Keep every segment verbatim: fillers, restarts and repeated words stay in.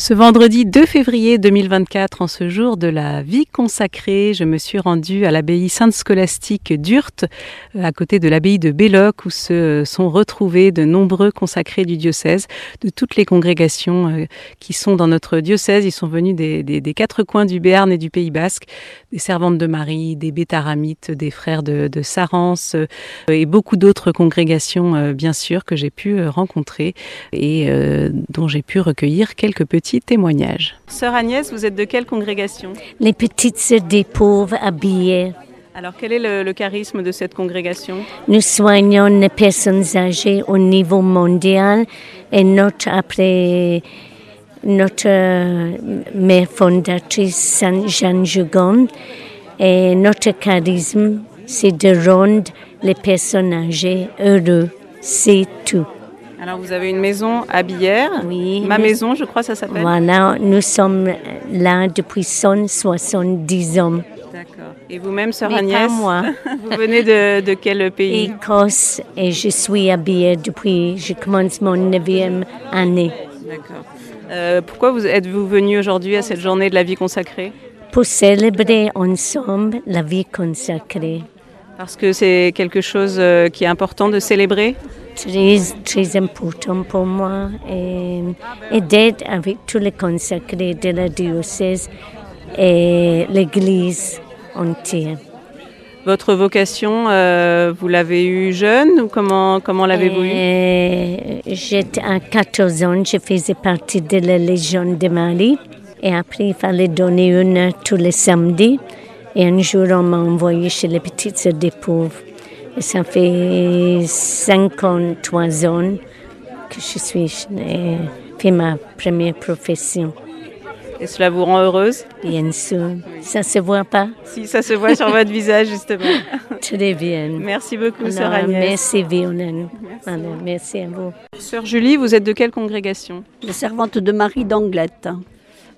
Ce vendredi deux février deux mille vingt-quatre, en ce jour de la vie consacrée, je me suis rendue à l'abbaye Sainte-Scolastique d'Urthe, à côté de l'abbaye de Belloc, où se sont retrouvés de nombreux consacrés du diocèse, de toutes les congrégations qui sont dans notre diocèse. Ils sont venus des, des, des quatre coins du Béarn et du Pays Basque, des servantes de Marie, des bétharamites, des frères de, de Sarance et beaucoup d'autres congrégations, bien sûr, que j'ai pu rencontrer et euh, dont j'ai pu recueillir quelques petits témoignage. Sœur Agnès, vous êtes de quelle congrégation? Les petites sœurs des pauvres à Bière. Alors, quel est le, le charisme de cette congrégation? Nous soignons les personnes âgées au niveau mondial et notre, après, notre euh, mère fondatrice, Sainte Jeanne Jugan, et notre charisme, c'est de rendre les personnes âgées heureux. C'est tout. Alors, vous avez une maison à Bière, oui, ma maison, je crois, ça s'appelle. Voilà, nous sommes là depuis cent soixante-dix ans. D'accord. Et vous-même, sœur Agnès, moi. Vous venez de, de quel pays? Écosse, et je suis à Bière depuis, je commence mon neuvième année. D'accord. Euh, pourquoi vous êtes-vous venue aujourd'hui à cette journée de la vie consacrée? Pour célébrer ensemble la vie consacrée. Parce que c'est quelque chose qui est important de célébrer? Très, très important pour moi et, et d'être avec tous les consacrés de la diocèse et l'Église entière. Votre vocation, euh, vous l'avez eue jeune ou comment, comment l'avez-vous eue? J'étais à quatorze ans, je faisais partie de la Légion de Marie et après il fallait donner une heure tous les samedis et un jour on m'a envoyée chez les petites sœurs des pauvres. Ça fait cinquante-trois ans que je suis fait ma première profession. Et cela vous rend heureuse? Bien sûr. Ça se voit pas? Si, ça se voit sur votre visage, justement. Très bien. Merci beaucoup, Alors, sœur Agnès. Merci, Violaine. Merci. Alors, merci à vous. Sœur Julie, vous êtes de quelle congrégation? Les servantes de Marie d'Anglette.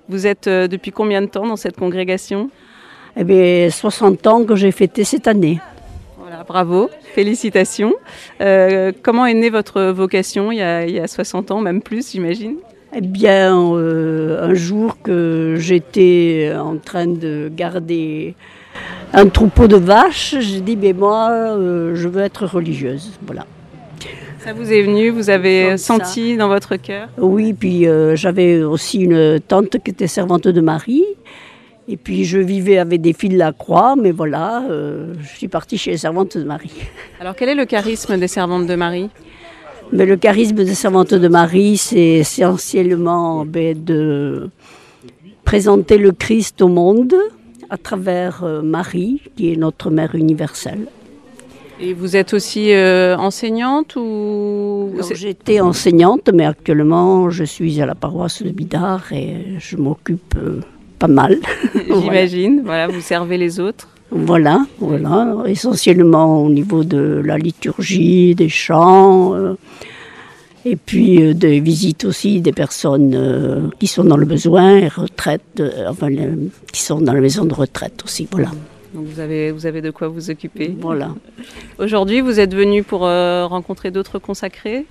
Vous êtes euh, depuis combien de temps dans cette congrégation? Eh bien, soixante ans que j'ai fêté cette année. Bravo, félicitations. Euh, comment est née votre vocation il y, a, il y a soixante ans, même plus, j'imagine? Eh bien, euh, un jour que j'étais en train de garder un troupeau de vaches, j'ai dit, mais moi, euh, je veux être religieuse, voilà. Ça vous est venu, vous avez Comme senti ça. Dans votre cœur? Oui, puis euh, j'avais aussi une tante qui était servante de Marie. Et puis je vivais avec des filles de la croix, mais voilà, euh, je suis partie chez les servantes de Marie. Alors quel est le charisme des servantes de Marie? Mais le charisme des servantes de Marie, c'est essentiellement ben, de présenter le Christ au monde à travers euh, Marie, qui est notre mère universelle. Et vous êtes aussi euh, enseignante ou... Alors, j'étais enseignante, mais actuellement je suis à la paroisse de Bidard et je m'occupe... Euh, Pas mal. J'imagine, voilà. Voilà, vous servez les autres. Voilà, voilà, essentiellement au niveau de la liturgie, des chants, euh, et puis euh, des visites aussi des personnes euh, qui sont dans le besoin, retraite, euh, enfin, euh, qui sont dans la maison de retraite aussi, voilà. Donc vous avez, vous avez de quoi vous occuper. Voilà. Aujourd'hui, vous êtes venue pour euh, rencontrer d'autres consacrés?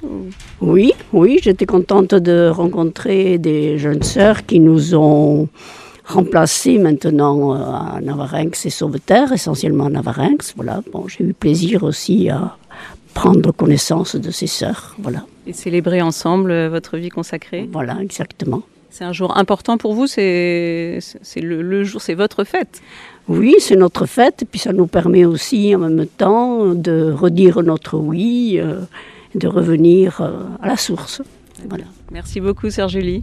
Oui, oui, j'étais contente de rencontrer des jeunes sœurs qui nous ont remplacés maintenant à Navarrenx et Sauveterre, essentiellement à Navarrenx. Voilà. Bon, j'ai eu plaisir aussi à prendre connaissance de ces sœurs. Voilà. Et célébrer ensemble votre vie consacrée? Voilà, exactement. C'est un jour important pour vous, c'est, c'est le, le jour, c'est votre fête? Oui, c'est notre fête, puis ça nous permet aussi en même temps de redire notre oui, euh, de revenir euh, à la source. Voilà. Merci beaucoup, sœur Julie.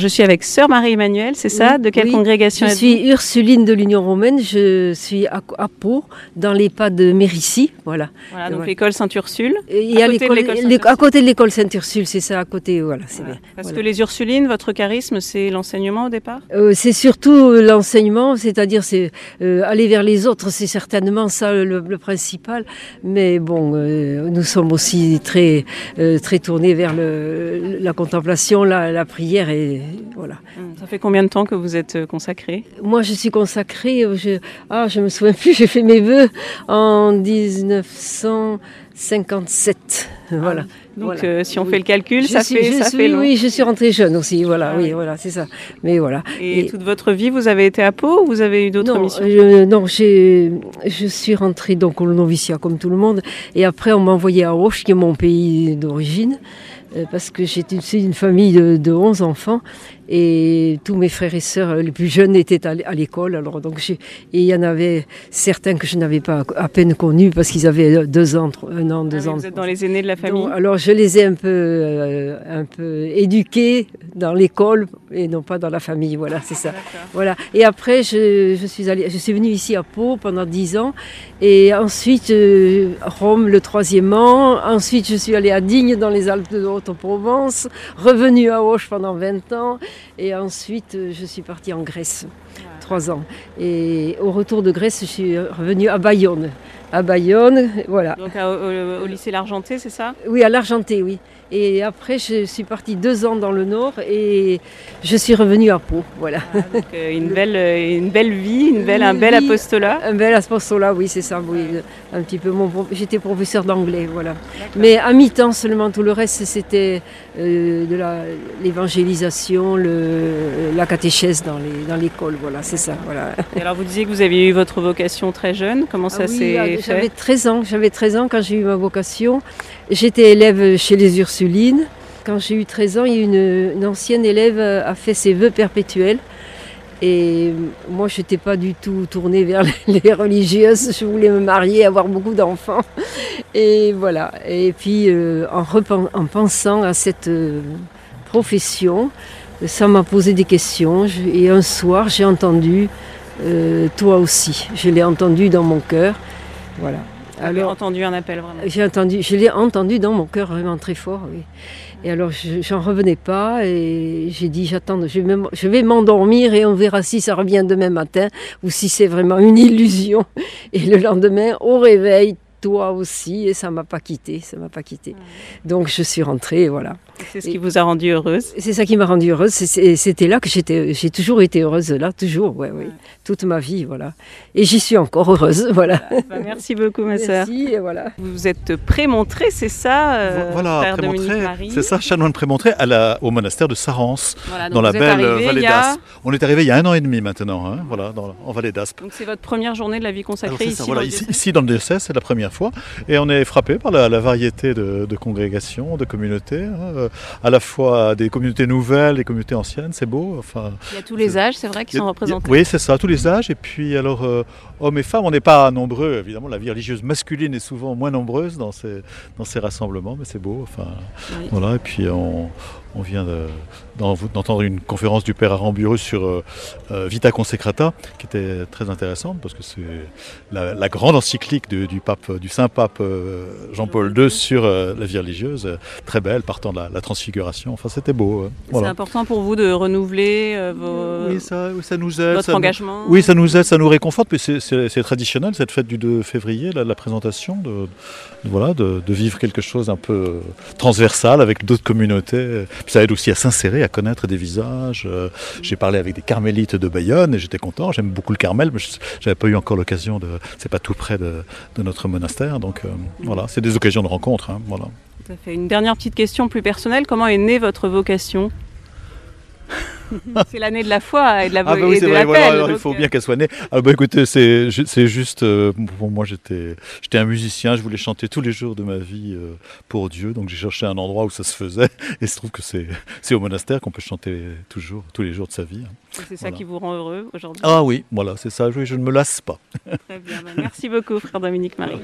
Je suis avec sœur Marie-Emmanuelle, c'est ça? Oui, de quelle oui. congrégation? Je suis Ursuline de l'Union Romaine, je suis à, à Pau, dans les pas de Mérissy, voilà. Voilà, donc voilà. L'école Sainte-Ursule, à, Saint à côté de l'école Sainte-Ursule, c'est ça, à côté, voilà, c'est voilà. bien. Parce voilà. que les Ursulines, votre charisme, c'est l'enseignement au départ? euh, C'est surtout l'enseignement, c'est-à-dire c'est euh, aller vers les autres, c'est certainement ça le, le principal, mais bon, euh, nous sommes aussi très, euh, très tournés vers le, la contemplation, la, la prière et... Voilà. Ça fait combien de temps que vous êtes consacrée? Moi, je suis consacrée, je ah, je me souviens plus, j'ai fait mes vœux en dix-neuf cent cinquante-sept. Voilà. Donc, voilà. Euh, si on oui. fait le calcul, je ça suis, fait, ça suis, fait long. Oui, je suis rentrée jeune aussi, voilà, ah, oui, oui, voilà, c'est ça. Mais voilà. Et, et toute votre vie, vous avez été à Pau ou vous avez eu d'autres non, missions? euh, Non, j'ai, je suis rentrée donc au noviciat comme tout le monde, et après on m'a envoyée à Auch, qui est mon pays d'origine, euh, parce que j'étais une, une famille de, de onze enfants, et tous mes frères et sœurs les plus jeunes étaient à, à l'école, alors donc j'ai, et il y en avait certains que je n'avais pas à peine connus parce qu'ils avaient deux ans, un an, deux ah, ans. Vous êtes dans les aînés de la famille. Donc, alors je les ai un peu, euh, un peu éduqués dans l'école et non pas dans la famille, voilà, c'est ça. Voilà. Et après, je, je, suis allée, je suis venue ici à Pau pendant dix ans, et ensuite euh, Rome le troisième an, ensuite je suis allée à Digne dans les Alpes-de-Haute-Provence, revenue à Auch pendant vingt ans, et ensuite je suis partie en Grèce, trois ans. Et au retour de Grèce, je suis revenue à Bayonne. À Bayonne, voilà. Donc à, au, au lycée l'Argenté, c'est ça? Oui, à l'Argenté, oui. Et après, je suis partie deux ans dans le Nord et je suis revenue à Pau, voilà. Ah, donc, euh, une, belle, une belle vie, une belle, un bel apostolat. Un bel apostolat, oui, c'est ça. Oui, un petit peu. Mon, j'étais professeur d'anglais, voilà. Mais à mi-temps seulement, tout le reste, c'était euh, de la, l'évangélisation, le, la catéchèse dans, les, dans l'école, voilà, c'est ça, voilà. Et alors, vous disiez que vous aviez eu votre vocation très jeune, comment ça ah, oui, s'est... À, J'avais treize ans, j'avais treize ans quand j'ai eu ma vocation. J'étais élève chez les Ursulines. Quand j'ai eu treize ans, une, une ancienne élève a fait ses vœux perpétuels. Et moi, je n'étais pas du tout tournée vers les religieuses. Je voulais me marier, avoir beaucoup d'enfants. Et voilà. Et puis, euh, en, repen, en pensant à cette euh, profession, ça m'a posé des questions. Et un soir, j'ai entendu euh, « Toi aussi ». Je l'ai entendu dans mon cœur. Voilà. J'ai entendu un appel vraiment. J'ai entendu, je l'ai entendu dans mon cœur vraiment très fort. Oui. Et alors je, j'en revenais pas et j'ai dit j'attends, je, me, je vais m'endormir et on verra si ça revient demain matin ou si c'est vraiment une illusion. Et le lendemain au réveil, toi aussi, et ça m'a pas quitté, ça m'a pas quitté. Donc je suis rentrée, voilà. Et c'est ce qui et, vous a rendu heureuse? C'est ça qui m'a rendue heureuse. C'est, c'est, c'était là que j'étais, j'ai toujours été heureuse là, toujours, ouais, ouais. oui, toute ma vie, voilà. Et j'y suis encore heureuse, voilà. voilà. Bah, merci beaucoup, ma sœur. Merci, et voilà. Vous êtes prémontrée, c'est ça? Euh, voilà, prémontrée, c'est ça, chanoine prémontrée, au monastère de Sarance, voilà, dans la belle Vallée d'Aspe. A... On est arrivé il y a un an et demi maintenant, hein, voilà, dans, en Vallée d'Aspe. Donc c'est votre première journée de la vie consacrée? Alors, ici, ça, voilà, dans ici, ici dans le diocèse, c'est la première fois, et on est frappé par la, la variété de, de congrégations, de communautés, hein, à la fois des communautés nouvelles, des communautés anciennes, c'est beau. Enfin, il y a tous les âges, c'est vrai, qui a, sont représentés. A, oui, c'est ça, tous les âges, et puis alors, euh, hommes et femmes, on n'est pas nombreux, évidemment, la vie religieuse masculine est souvent moins nombreuse dans ces, dans ces rassemblements, mais c'est beau, enfin, oui. voilà, et puis on... On vient de, d'entendre une conférence du père Aramburu sur euh, Vita Consecrata, qui était très intéressante parce que c'est la, la grande encyclique du, du, pape, du saint pape euh, Jean-Paul deux sur euh, la vie religieuse, euh, très belle, partant de la, la transfiguration. Enfin, c'était beau. Euh, voilà. C'est important pour vous de renouveler euh, vos... oui, ça, ça nous aide, votre ça engagement. Nous, oui, ça nous aide, ça nous réconforte. Mais c'est, c'est, c'est traditionnel cette fête du deux février, la, la présentation de, de, voilà, de, de vivre quelque chose un peu transversal avec d'autres communautés. Puis ça aide aussi à s'insérer, à connaître des visages. Euh, j'ai parlé avec des carmélites de Bayonne et j'étais content. J'aime beaucoup le Carmel, mais je n'avais pas eu encore l'occasion de... C'est pas tout près de, de notre monastère. Donc euh, voilà, c'est des occasions de rencontre. Hein, voilà. Ça fait une dernière petite question plus personnelle. Comment est née votre vocation ? C'est l'année de la foi et de la ah bah oui, et de vrai, l'appel. Voilà, alors il faut bien qu'elle soit née. Ah bah écoutez, c'est, c'est juste... Euh, pour moi, j'étais, j'étais un musicien. Je voulais chanter tous les jours de ma vie euh, pour Dieu. Donc j'ai cherché un endroit où ça se faisait. Et il se trouve que c'est, c'est au monastère qu'on peut chanter toujours, tous les jours de sa vie. Et c'est voilà. ça qui vous rend heureux aujourd'hui? Ah oui, voilà, c'est ça. Je, je ne me lasse pas. Très bien. Bah merci beaucoup, frère Dominique Marie.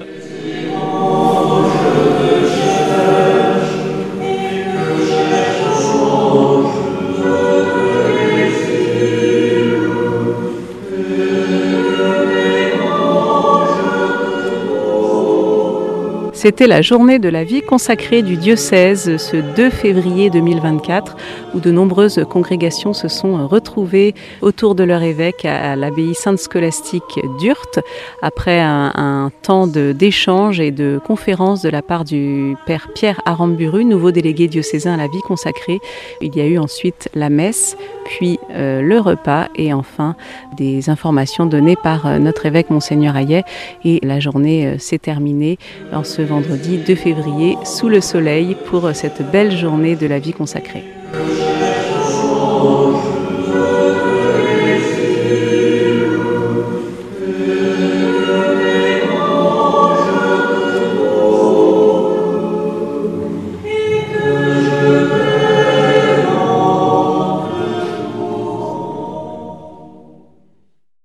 C'était la journée de la vie consacrée du diocèse ce deux février deux mille vingt-quatre, où de nombreuses congrégations se sont retrouvées autour de leur évêque à l'abbaye Sainte-Scolastique d'Urthe, après un, un temps de, d'échange et de conférence de la part du père Pierre Aramburu, nouveau délégué diocésain à la vie consacrée. Il y a eu ensuite la messe, puis euh, le repas et enfin des informations données par euh, notre évêque Monseigneur Hayet. Et la journée euh, s'est terminée en ce vendredi deux février sous le soleil pour euh, cette belle journée de la vie consacrée.